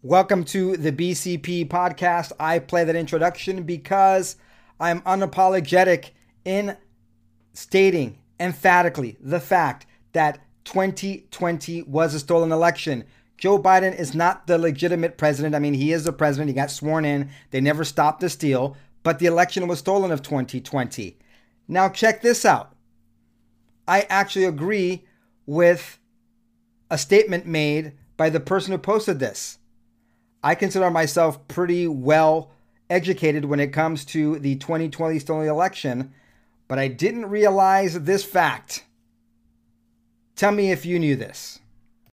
Welcome to the BCP Podcast. I play that introduction because I'm unapologetic in stating emphatically the fact that 2020 was a stolen election. Joe Biden is not the legitimate president. I mean, he is the president. He got sworn in. They never stopped the steal, but the election was stolen of 2020. Now check this out. I actually agree with a statement made by the person who posted this. I consider myself pretty well educated when it comes to the 2020 stolen election, but I didn't realize this fact. Tell me if you knew this.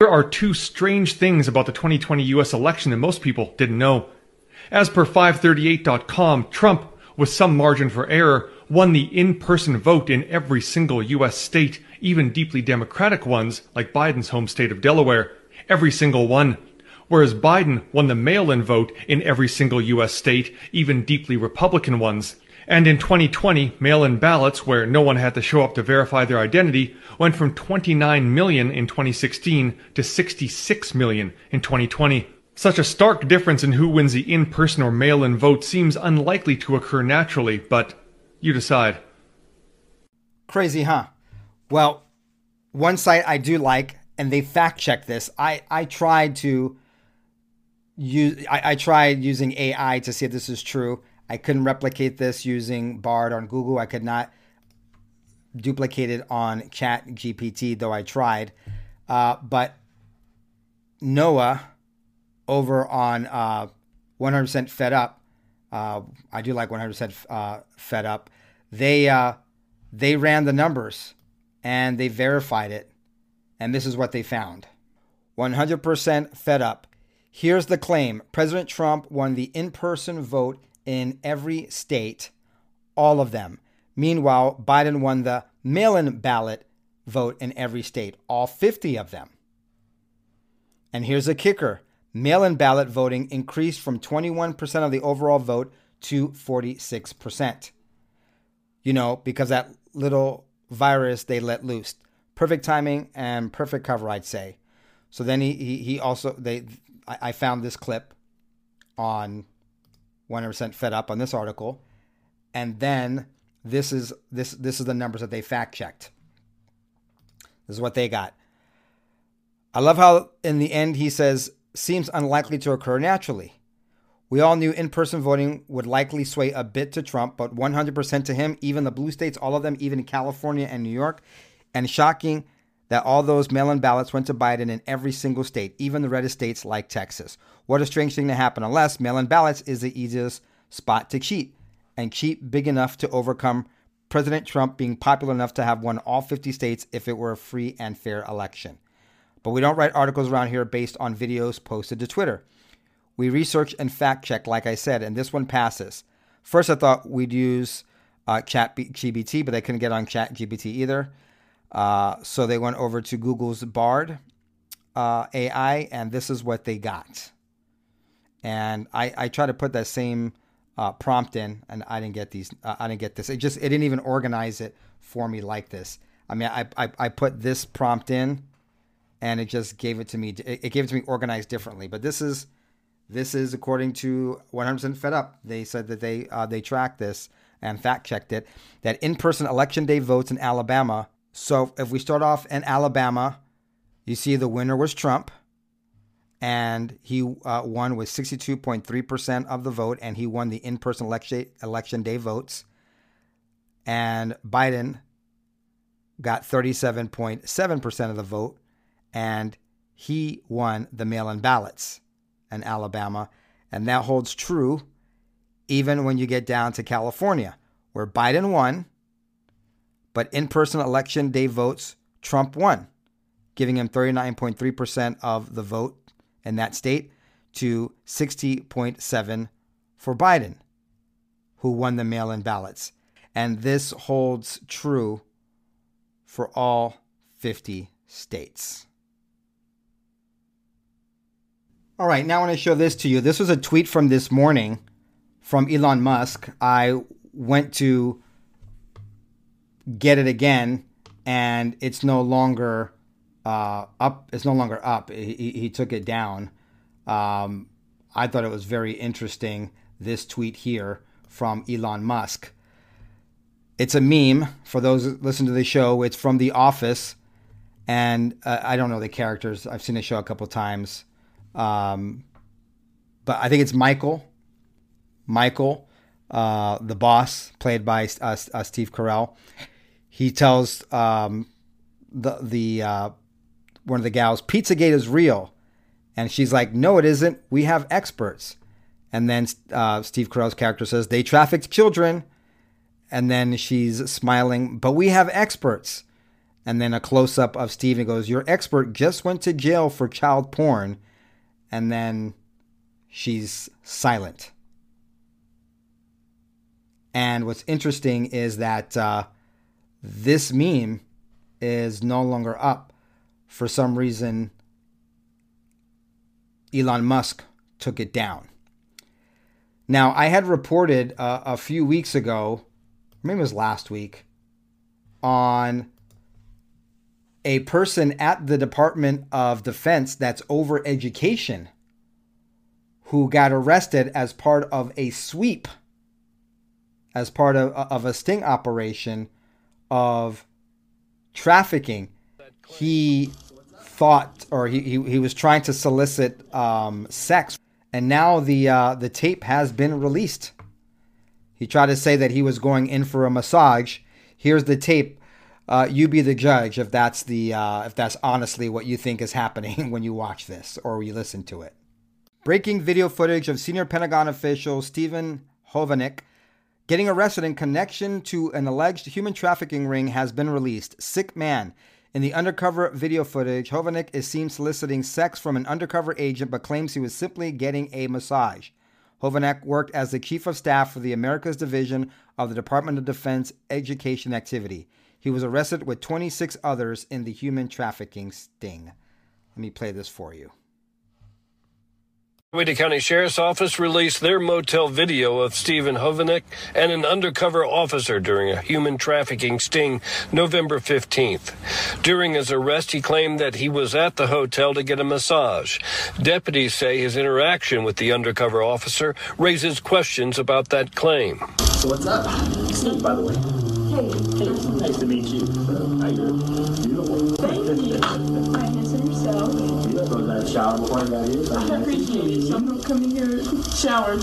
There are two strange things about the 2020 U.S. election that most people didn't know. As per FiveThirtyEight.com, Trump, with some margin for error, won the in-person vote in every single U.S. state, even deeply Democratic ones like Biden's home state of Delaware. Every single one. Whereas Biden won the mail-in vote in every single U.S. state, even deeply Republican ones. And in 2020, mail-in ballots, where no one had to show up to verify their identity, went from 29 million in 2016 to 66 million in 2020. Such a stark difference in who wins the in-person or mail-in vote seems unlikely to occur naturally, but you decide. Crazy, huh? Well, one site I do like, and they fact-checked this. I tried using AI to see if this is true. I couldn't replicate this using Bard on Google. I could not duplicate it on Chat GPT, though I tried. But Noah over on 100% Fed Up, I do like 100% Fed Up. They ran the numbers and they verified it. And this is what they found. 100% Fed Up. Here's the claim. President Trump won the in-person vote in every state, all of them. Meanwhile, Biden won the mail-in ballot vote in every state, all 50 of them. And here's a kicker. Mail-in ballot voting increased from 21% of the overall vote to 46%. You know, because that little virus they let loose. Perfect timing and perfect cover, I'd say. So then he also, I found this clip on 100% Fed Up on this article. And then this is the numbers that they fact checked. This is what they got. I love how in the end he says, seems unlikely to occur naturally. We all knew in-person voting would likely sway a bit to Trump, but 100% to him, even the blue states, all of them, even California and New York. And shocking that all those mail-in ballots went to Biden in every single state, even the reddest states like Texas. What a strange thing to happen, unless mail-in ballots is the easiest spot to cheat, and cheat big enough to overcome President Trump being popular enough to have won all 50 states if it were a free and fair election. But we don't write articles around here based on videos posted to Twitter. We research and fact-check, like I said, and this one passes. First, I thought we'd use ChatGPT, but they couldn't get on ChatGPT either. So they went over to Google's Bard AI, and this is what they got. And I tried to put that same prompt in, and I didn't get these. I didn't get this. It didn't even organize it for me like this. I mean, I put this prompt in, and it just gave it to me. It gave it to me organized differently. But this is according to 100% Fed Up. They said that they tracked this and fact checked it. That in-person election day votes in Alabama. So if we start off in Alabama, you see the winner was Trump, and he won with 62.3% of the vote, and he won the in-person election day votes. And Biden got 37.7% of the vote, and he won the mail-in ballots in Alabama. And that holds true even when you get down to California, where Biden won. But in-person election day votes, Trump won. giving him 39.3% of the vote in that state to 60.7% for Biden, who won the mail-in ballots. And this holds true for all 50 states. All right, now I want to show this to you. This was a tweet from this morning from Elon Musk. I went to get it again, and it's no longer up. It's no longer up. He took it down. I thought it was very interesting, this tweet here from Elon Musk. It's a meme. For those that listen to the show, it's from The Office. And I don't know the characters. I've seen the show a couple times. But I think it's Michael, the boss, played by Steve Carell. He tells one of the gals, "Pizzagate is real." And she's like, "No, it isn't. We have experts." And then Steve Carell's character says, "They trafficked children." And then she's smiling, "But we have experts." And then a close-up of Steve, and goes, "Your expert just went to jail for child porn." And then she's silent. And what's interesting is that this meme is no longer up. For some reason, Elon Musk took it down. Now, I had reported a few weeks ago, maybe it was last week, on a person at the Department of Defense that's over education who got arrested as part of a sweep, as part of a sting operation of trafficking. He thought, or he was trying to solicit sex. And now the tape has been released. He tried to say that he was going in for a massage. Here's the tape. You be the judge if that's if that's honestly what you think is happening when you watch this or you listen to it. Breaking video footage of senior Pentagon official Stephen Hovanec getting arrested in connection to an alleged human trafficking ring has been released. Sick man. In the undercover video footage, Hovanec is seen soliciting sex from an undercover agent but claims he was simply getting a massage. Hovanec worked as the chief of staff for the Americas division of the Department of Defense Education Activity. He was arrested with 26 others in the human trafficking sting. Let me play this for you. Wayne County Sheriff's Office released their motel video of Stephen Hovanec and an undercover officer during a human trafficking sting November 15th. During his arrest, he claimed that he was at the hotel to get a massage. Deputies say his interaction with the undercover officer raises questions about that claim. So what's up? Steve, by the way. Hey. Nice to meet you. How you doing? Beautiful. Thank you. Shower before I got here. I appreciate it. I'm not coming here showered.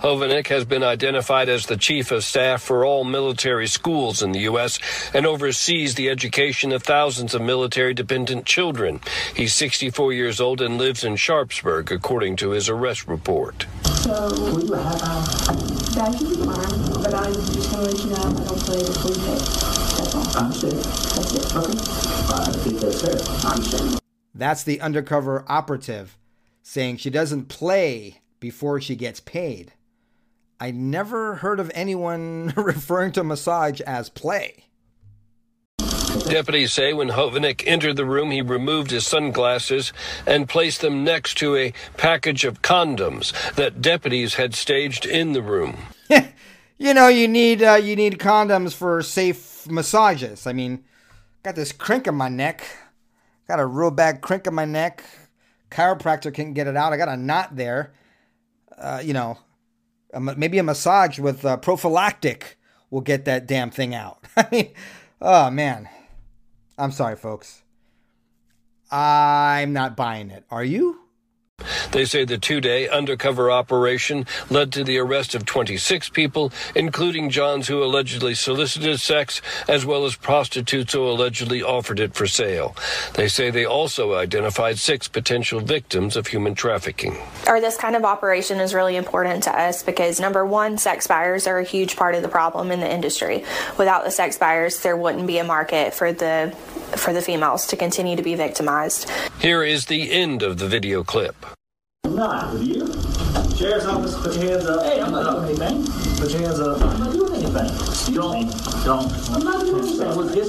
Hovanec has been identified as the chief of staff for all military schools in the U.S. and oversees the education of thousands of military-dependent children. He's 64 years old and lives in Sharpsburg, according to his arrest report. So, we have that should be fine, but I'm just going to let you know I don't play the food case. That's all. I'm sure. That's it. Okay. I think that's fair. I'm sure. That's the undercover operative saying she doesn't play before she gets paid. I never heard of anyone referring to massage as play. Deputies say when Hovanec entered the room, he removed his sunglasses and placed them next to a package of condoms that deputies had staged in the room. You know, you need condoms for safe massages. I mean, got this crink in my neck. Got a real bad crink in my neck. Chiropractor couldn't get it out. I got a knot there. Maybe a massage with prophylactic will get that damn thing out. I mean, oh, man. I'm sorry, folks. I'm not buying it. Are you? They say the two-day undercover operation led to the arrest of 26 people, including Johns who allegedly solicited sex, as well as prostitutes who allegedly offered it for sale. They say they also identified 6 potential victims of human trafficking. Or this kind of operation is really important to us because, number one, sex buyers are a huge part of the problem in the industry. Without the sex buyers, there wouldn't be a market for the females to continue to be victimized. Here is the end of the video clip. I'm not with you. Sheriff's office, put your hands up. Hey, I'm not doing anything. Put your hands up. I'm not doing anything. Don't. I'm not doing anything. I would get.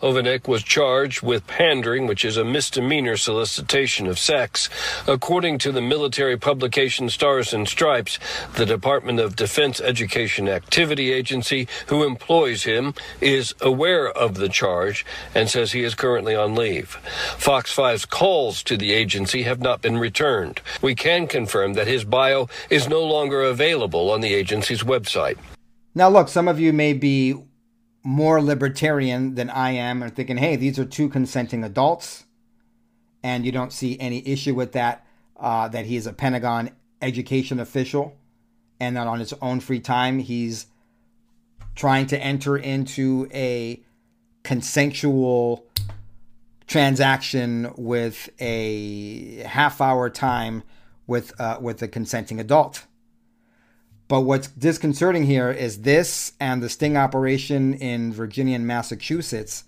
Hovanec was charged with pandering, which is a misdemeanor solicitation of sex. According to the military publication Stars and Stripes, the Department of Defense Education Activity Agency, who employs him, is aware of the charge and says he is currently on leave. Fox 5's calls to the agency have not been returned. We can confirm that his bio is no longer available on the agency's website. Now, look, some of you may be more libertarian than I am and thinking, hey, these are 2 consenting adults, and you don't see any issue with that, that he is a Pentagon education official and that on his own free time he's trying to enter into a consensual transaction with a half-hour time with a consenting adult. But what's disconcerting here is this, and the sting operation in Virginia and Massachusetts,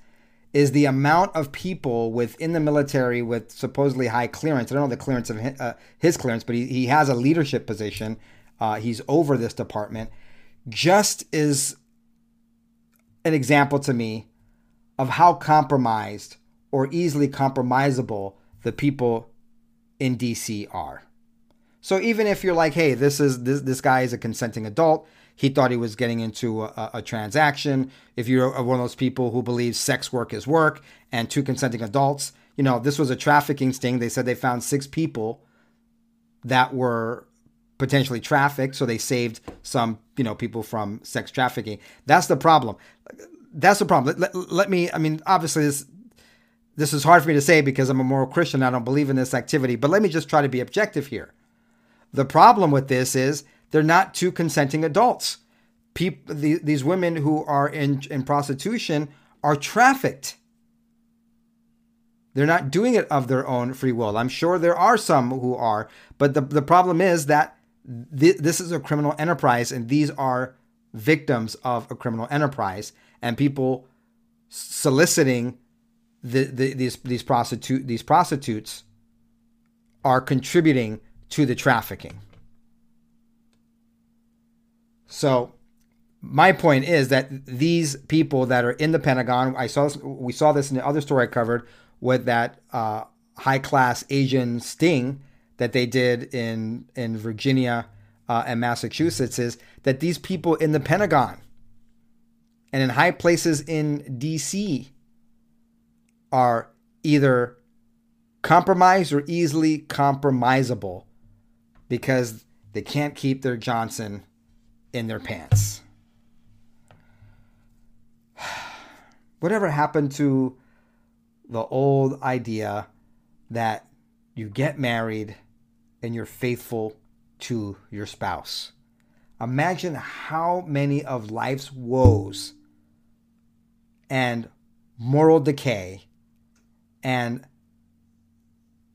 is the amount of people within the military with supposedly high clearance. I don't know the clearance of his clearance, but he has a leadership position. He's over this department. Just is an example to me of how compromised or easily compromisable the people in DC are. So even if you're like, hey, this guy is a consenting adult, he thought he was getting into a transaction. If you're one of those people who believes sex work is work and 2 consenting adults, you know, this was a trafficking sting. They said they found 6 people that were potentially trafficked. So they saved some, you know, people from sex trafficking. That's the problem. That's the problem. Let me, I mean, obviously this is hard for me to say because I'm a moral Christian. I don't believe in this activity, but let me just try to be objective here. The problem with this is they're not 2 consenting adults. These women who are in prostitution are trafficked. They're not doing it of their own free will. I'm sure there are some who are, but the problem is that this is a criminal enterprise and these are victims of a criminal enterprise and people soliciting these prostitutes are contributing to the trafficking. So my point is that these people that are in the Pentagon, we saw this in the other story I covered with that high class Asian sting that they did in Virginia and Massachusetts, is that these people in the Pentagon and in high places in DC are either compromised or easily compromisable because they can't keep their Johnson in their pants. Whatever happened to the old idea that you get married and you're faithful to your spouse? Imagine how many of life's woes and moral decay and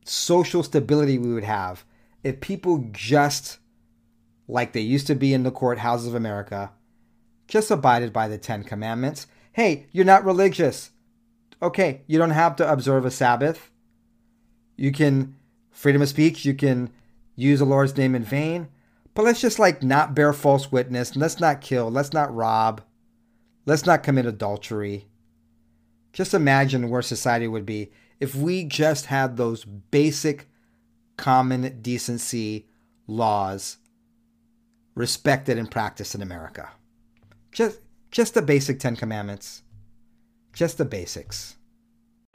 social stability we would have if people just, like they used to be in the courthouses of America, just abided by the 10 commandments. Hey, you're not religious. Okay, you don't have to observe a Sabbath. You can, freedom of speech, you can use the Lord's name in vain. But let's just like not bear false witness. Let's not kill. Let's not rob. Let's not commit adultery. Just imagine where society would be if we just had those basic common decency laws respected and practiced in America. Just the basic 10 commandments. Just the basics.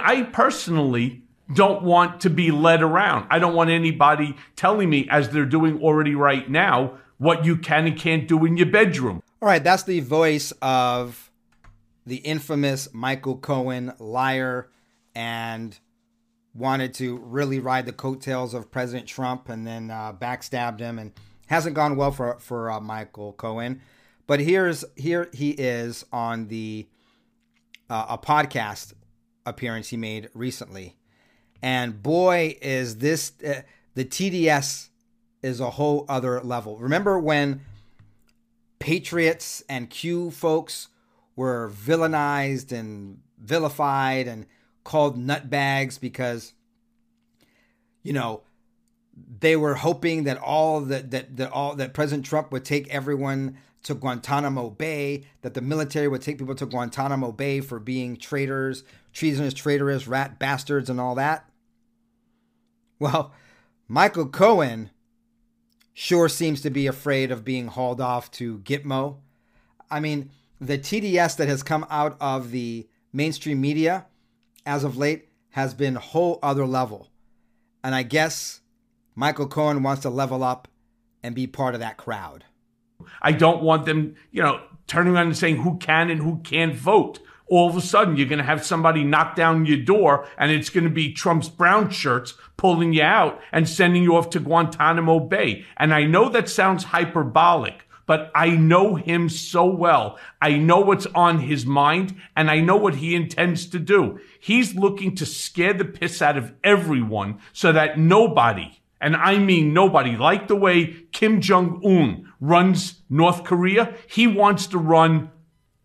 I personally don't want to be led around. I don't want anybody telling me, as they're doing already right now, what you can and can't do in your bedroom. All right, that's the voice of the infamous Michael Cohen, liar and wanted to really ride the coattails of President Trump and then backstabbed him, and hasn't gone well for Michael Cohen. But here he is on the a podcast appearance he made recently, and boy is this the TDS is a whole other level. Remember when Patriots and Q folks were villainized and vilified and called nutbags because, you know, they were hoping that all that President Trump would take everyone to Guantanamo Bay, that the military would take people to Guantanamo Bay for being traitors, treasonous, traitorous, rat bastards, and all that. Well, Michael Cohen sure seems to be afraid of being hauled off to Gitmo. I mean, the TDS that has come out of the mainstream media as of late has been a whole other level. And I guess Michael Cohen wants to level up and be part of that crowd. I don't want them, you know, turning around and saying who can and who can't vote. All of a sudden, you're going to have somebody knock down your door, and it's going to be Trump's brown shirts pulling you out and sending you off to Guantanamo Bay. And I know that sounds hyperbolic, but I know him so well. I know what's on his mind, and I know what he intends to do. He's looking to scare the piss out of everyone so that nobody, and I mean nobody, like the way Kim Jong-un runs North Korea, he wants to run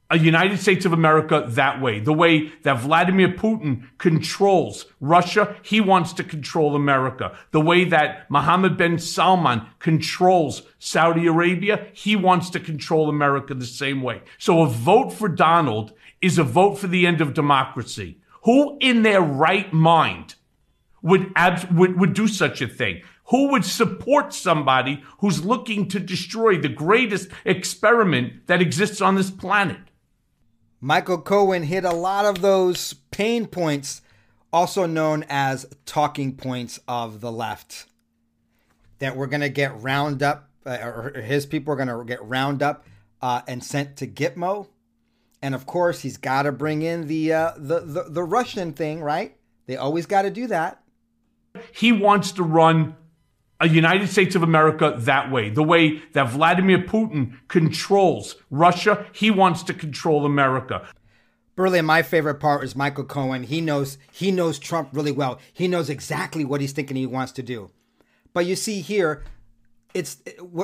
a United States of America that way. The way that Vladimir Putin controls Russia, he wants to control America. The way that Mohammed bin Salman controls Saudi Arabia, he wants to control America the same way. So a vote for Donald is a vote for the end of democracy. Who in their right mind would do such a thing? Who would support somebody who's looking to destroy the greatest experiment that exists on this planet? Michael Cohen hit a lot of those pain points, also known as talking points of the left, that we're going to get round up, or his people are going to get round up and sent to Gitmo. And of course, he's got to bring in the Russian thing, right? They always got to do that. He wants to run a United States of America that way. The way that Vladimir Putin controls Russia, he wants to control America. Really, my favorite part is Michael Cohen. He knows Trump really well. He knows exactly what he's thinking he wants to do. But you see here, the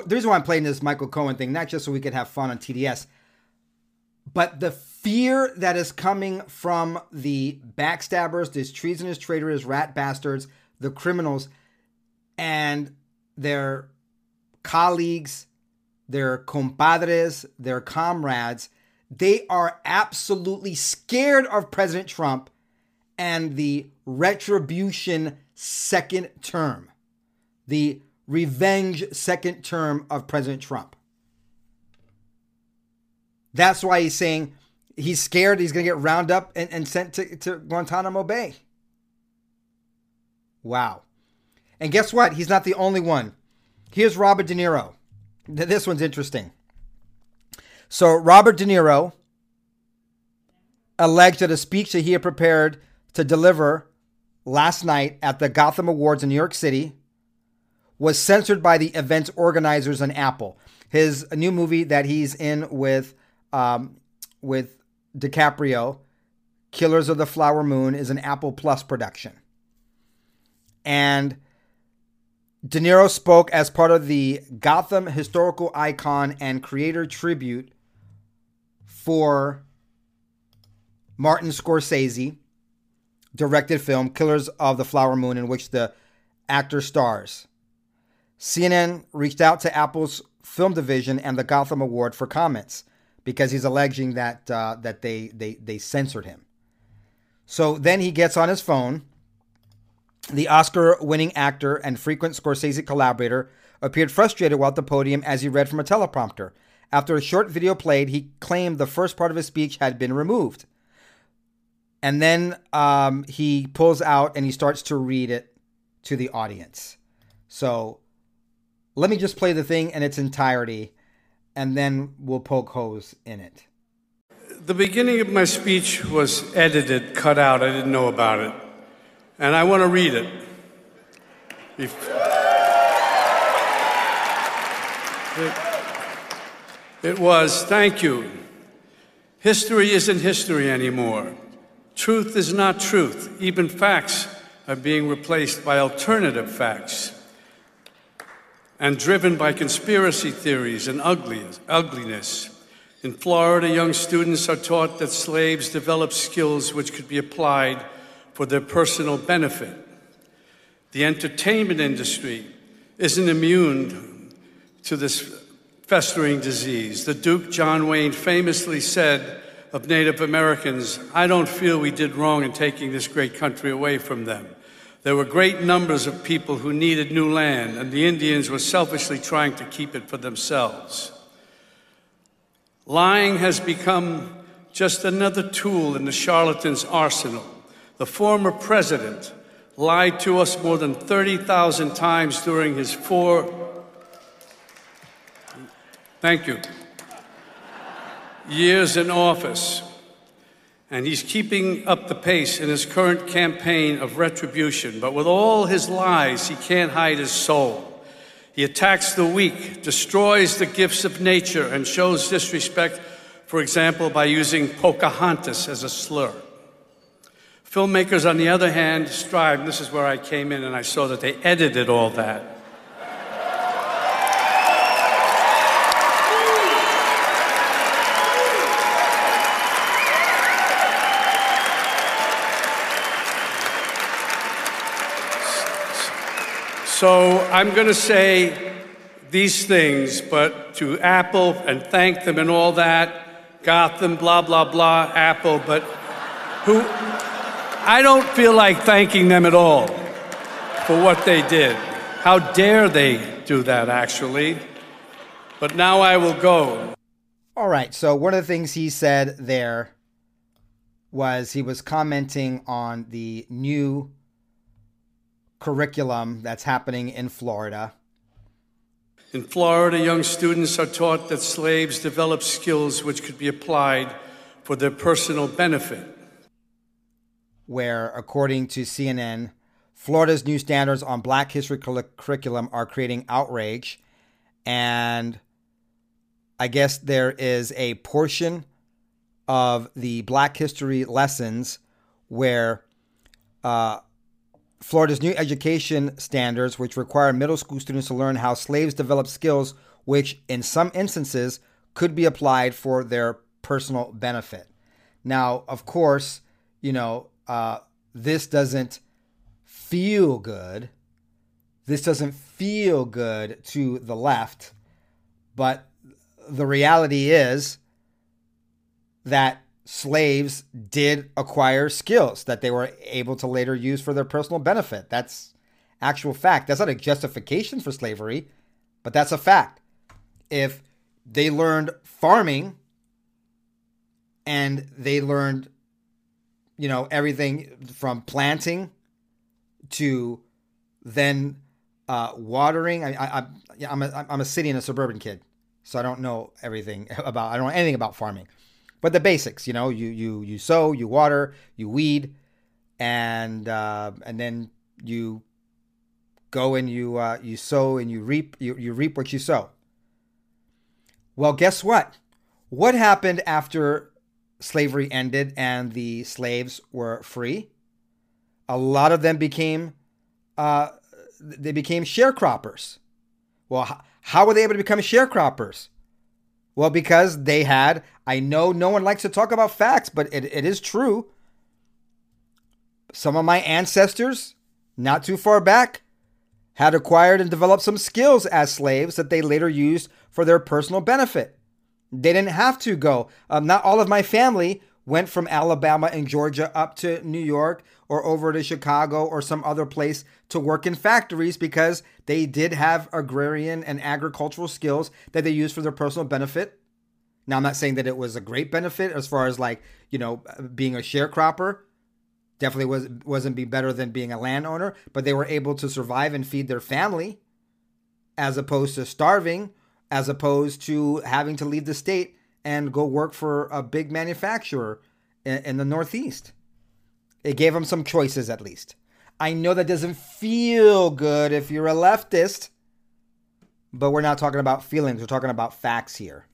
reason why I'm playing this Michael Cohen thing, not just so we could have fun on TDS, but the fear that is coming from the backstabbers, these treasonous, traitors, rat bastards, the criminals, and their colleagues, their compadres, their comrades, they are absolutely scared of President Trump and the retribution second term, the revenge second term of President Trump. That's why he's saying he's scared he's going to get round up and sent to Guantanamo Bay. Wow. And guess what? He's not the only one. Here's Robert De Niro. This one's interesting. So Robert De Niro alleged that a speech that he had prepared to deliver last night at the Gotham Awards in New York City was censored by the event's organizers and Apple. His new movie that he's in with DiCaprio, Killers of the Flower Moon, is an Apple Plus production. And De Niro spoke as part of the Gotham Historical Icon and Creator Tribute for Martin Scorsese directed film Killers of the Flower Moon, in which the actor stars. CNN reached out to Apple's film division and the Gotham Award for comments because he's alleging that that they censored him. So then he gets on his phone. The Oscar-winning actor and frequent Scorsese collaborator appeared frustrated while at the podium as he read from a teleprompter. After a short video played, he claimed the first part of his speech had been removed. And then he pulls out and he starts to read it to the audience. So let me just play the thing in its entirety, and then we'll poke holes in it. The beginning of my speech was edited, cut out. I didn't know about it. and I want to read it. It was, thank you. History isn't history anymore. Truth is not truth. Even facts are being replaced by alternative facts and driven by conspiracy theories and ugliness. In Florida, young students are taught that slaves developed skills which could be applied for their personal benefit. The entertainment industry isn't immune to this festering disease. The Duke John Wayne famously said of Native Americans, "I don't feel we did wrong in taking this great country away from them. There were great numbers of people who needed new land, and the Indians were selfishly trying to keep it for themselves." Lying has become just another tool in the charlatan's arsenal. The former president lied to us more than 30,000 times during his four years in office, and he's keeping up the pace in his current campaign of retribution. But with all his lies, he can't hide his soul. He attacks the weak, destroys the gifts of nature, and shows disrespect, for example, by using Pocahontas as a slur. Filmmakers, on the other hand, strive, and this is where I came in and I saw that they edited all that. So I'm going to say these things, but to Apple, and thank them and all that, Gotham, blah, blah, blah, Apple, but who, I don't feel like thanking them at all for what they did. How dare they do that, actually? But now I will go. All right, so one of the things he said there was he was commenting on the new curriculum that's happening in Florida. In Florida, young students are taught that slaves developed skills which could be applied for their personal benefit. Where, according to CNN, Florida's new standards on Black history curriculum are creating outrage. And I guess there is a portion of the Black history lessons where Florida's new education standards, which require middle school students to learn how slaves developed skills, which in some instances could be applied for their personal benefit. Now, of course, you know, this doesn't feel good. This doesn't feel good to the left. But the reality is that slaves did acquire skills that they were able to later use for their personal benefit. That's actual fact. That's not a justification for slavery, but that's a fact. If they learned farming and they learned, you know, everything from planting to then watering. I'm a city and a suburban kid, so I don't know everything about, I don't know anything about farming. But the basics, you know, you sow, you water, you weed, and then you go and you sow and you reap what you sow. Well, guess what? What happened after slavery ended and the slaves were free? A lot of them became sharecroppers. Well, how were they able to become sharecroppers? Well, because they had, I know no one likes to talk about facts, but it is true. Some of my ancestors, not too far back, had acquired and developed some skills as slaves that they later used for their personal benefit. They didn't have to go. Not all of my family went from Alabama and Georgia up to New York or over to Chicago or some other place to work in factories, because they did have agrarian and agricultural skills that they used for their personal benefit. Now, I'm not saying that it was a great benefit as far as, like, you know, being a sharecropper. Definitely wasn't be better than being a landowner, but they were able to survive and feed their family as opposed to starving, as opposed to having to leave the state and go work for a big manufacturer in the Northeast. It gave them some choices, at least. I know that doesn't feel good if you're a leftist, but we're not talking about feelings. We're talking about facts here.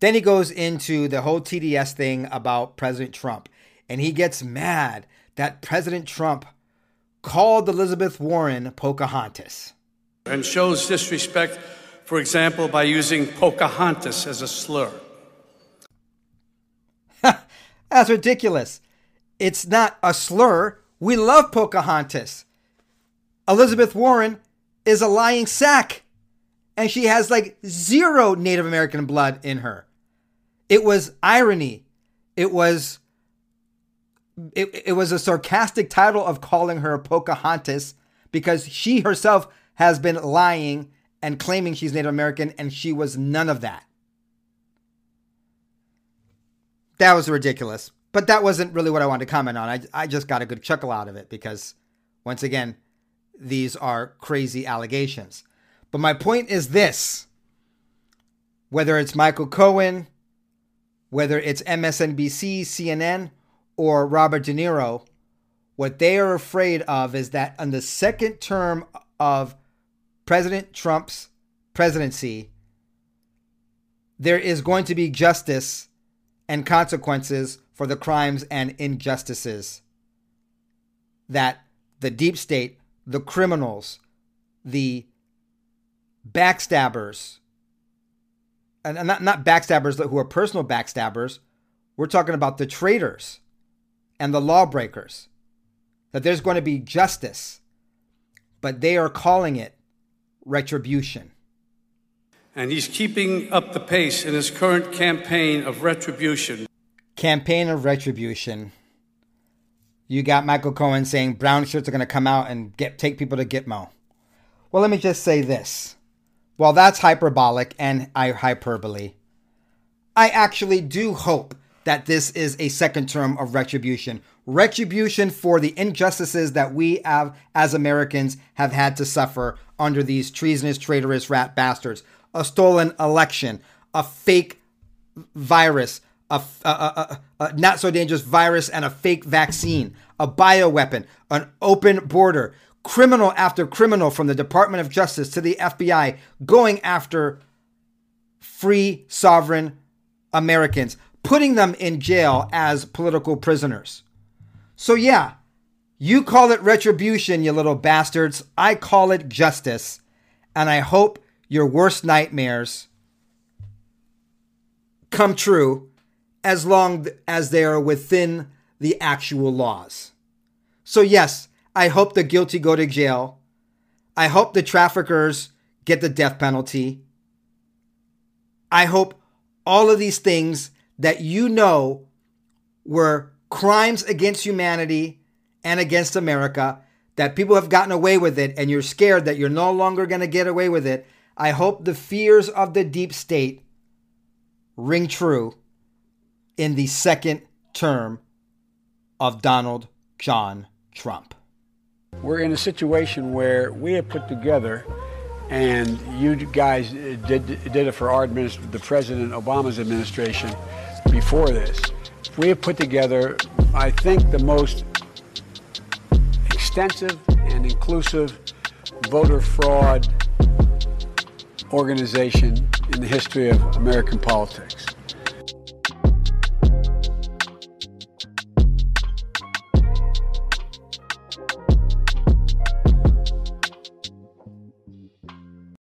Then he goes into the whole TDS thing about President Trump, and he gets mad that President Trump called Elizabeth Warren Pocahontas. And shows disrespect, for example, by using Pocahontas as a slur. That's ridiculous. It's not a slur. We love Pocahontas. Elizabeth Warren is a lying sack. And she has like zero Native American blood in her. It was irony. It was a sarcastic title of calling her Pocahontas because she herself has been lying and claiming she's Native American, and she was none of that. That was ridiculous. But that wasn't really what I wanted to comment on. I just got a good chuckle out of it because, once again, these are crazy allegations. But my point is this. Whether it's Michael Cohen, whether it's MSNBC, CNN, or Robert De Niro, what they are afraid of is that on the second term of President Trump's presidency, there is going to be justice and consequences for the crimes and injustices that the deep state, the criminals, the backstabbers, and not backstabbers who are personal backstabbers, we're talking about the traitors and the lawbreakers, that there's going to be justice, but they are calling it retribution. And he's keeping up the pace in his current campaign of retribution. Campaign of retribution. You got Michael Cohen saying brown shirts are going to come out and take people to Gitmo. Well, let me just say this. While that's hyperbolic and hyperbole, I actually do hope that this is a second term of retribution. Retribution for the injustices that we have, as Americans, have had to suffer under these treasonous, traitorous rat bastards. A stolen election, a fake virus, a not so dangerous virus and a fake vaccine, a bioweapon, an open border, criminal after criminal from the Department of Justice to the FBI going after free, sovereign Americans, putting them in jail as political prisoners. So yeah, you call it retribution, you little bastards. I call it justice. And I hope your worst nightmares come true as long as they are within the actual laws. So yes, I hope the guilty go to jail. I hope the traffickers get the death penalty. I hope all of these things that you know were crimes against humanity and against America, that people have gotten away with it and you're scared that you're no longer going to get away with it. I hope the fears of the deep state ring true in the second term of Donald John Trump. We're in a situation where we have put together, and you guys did it for our the President Obama's administration before this. We have put together, I think, the most extensive and inclusive voter fraud organization in the history of American politics.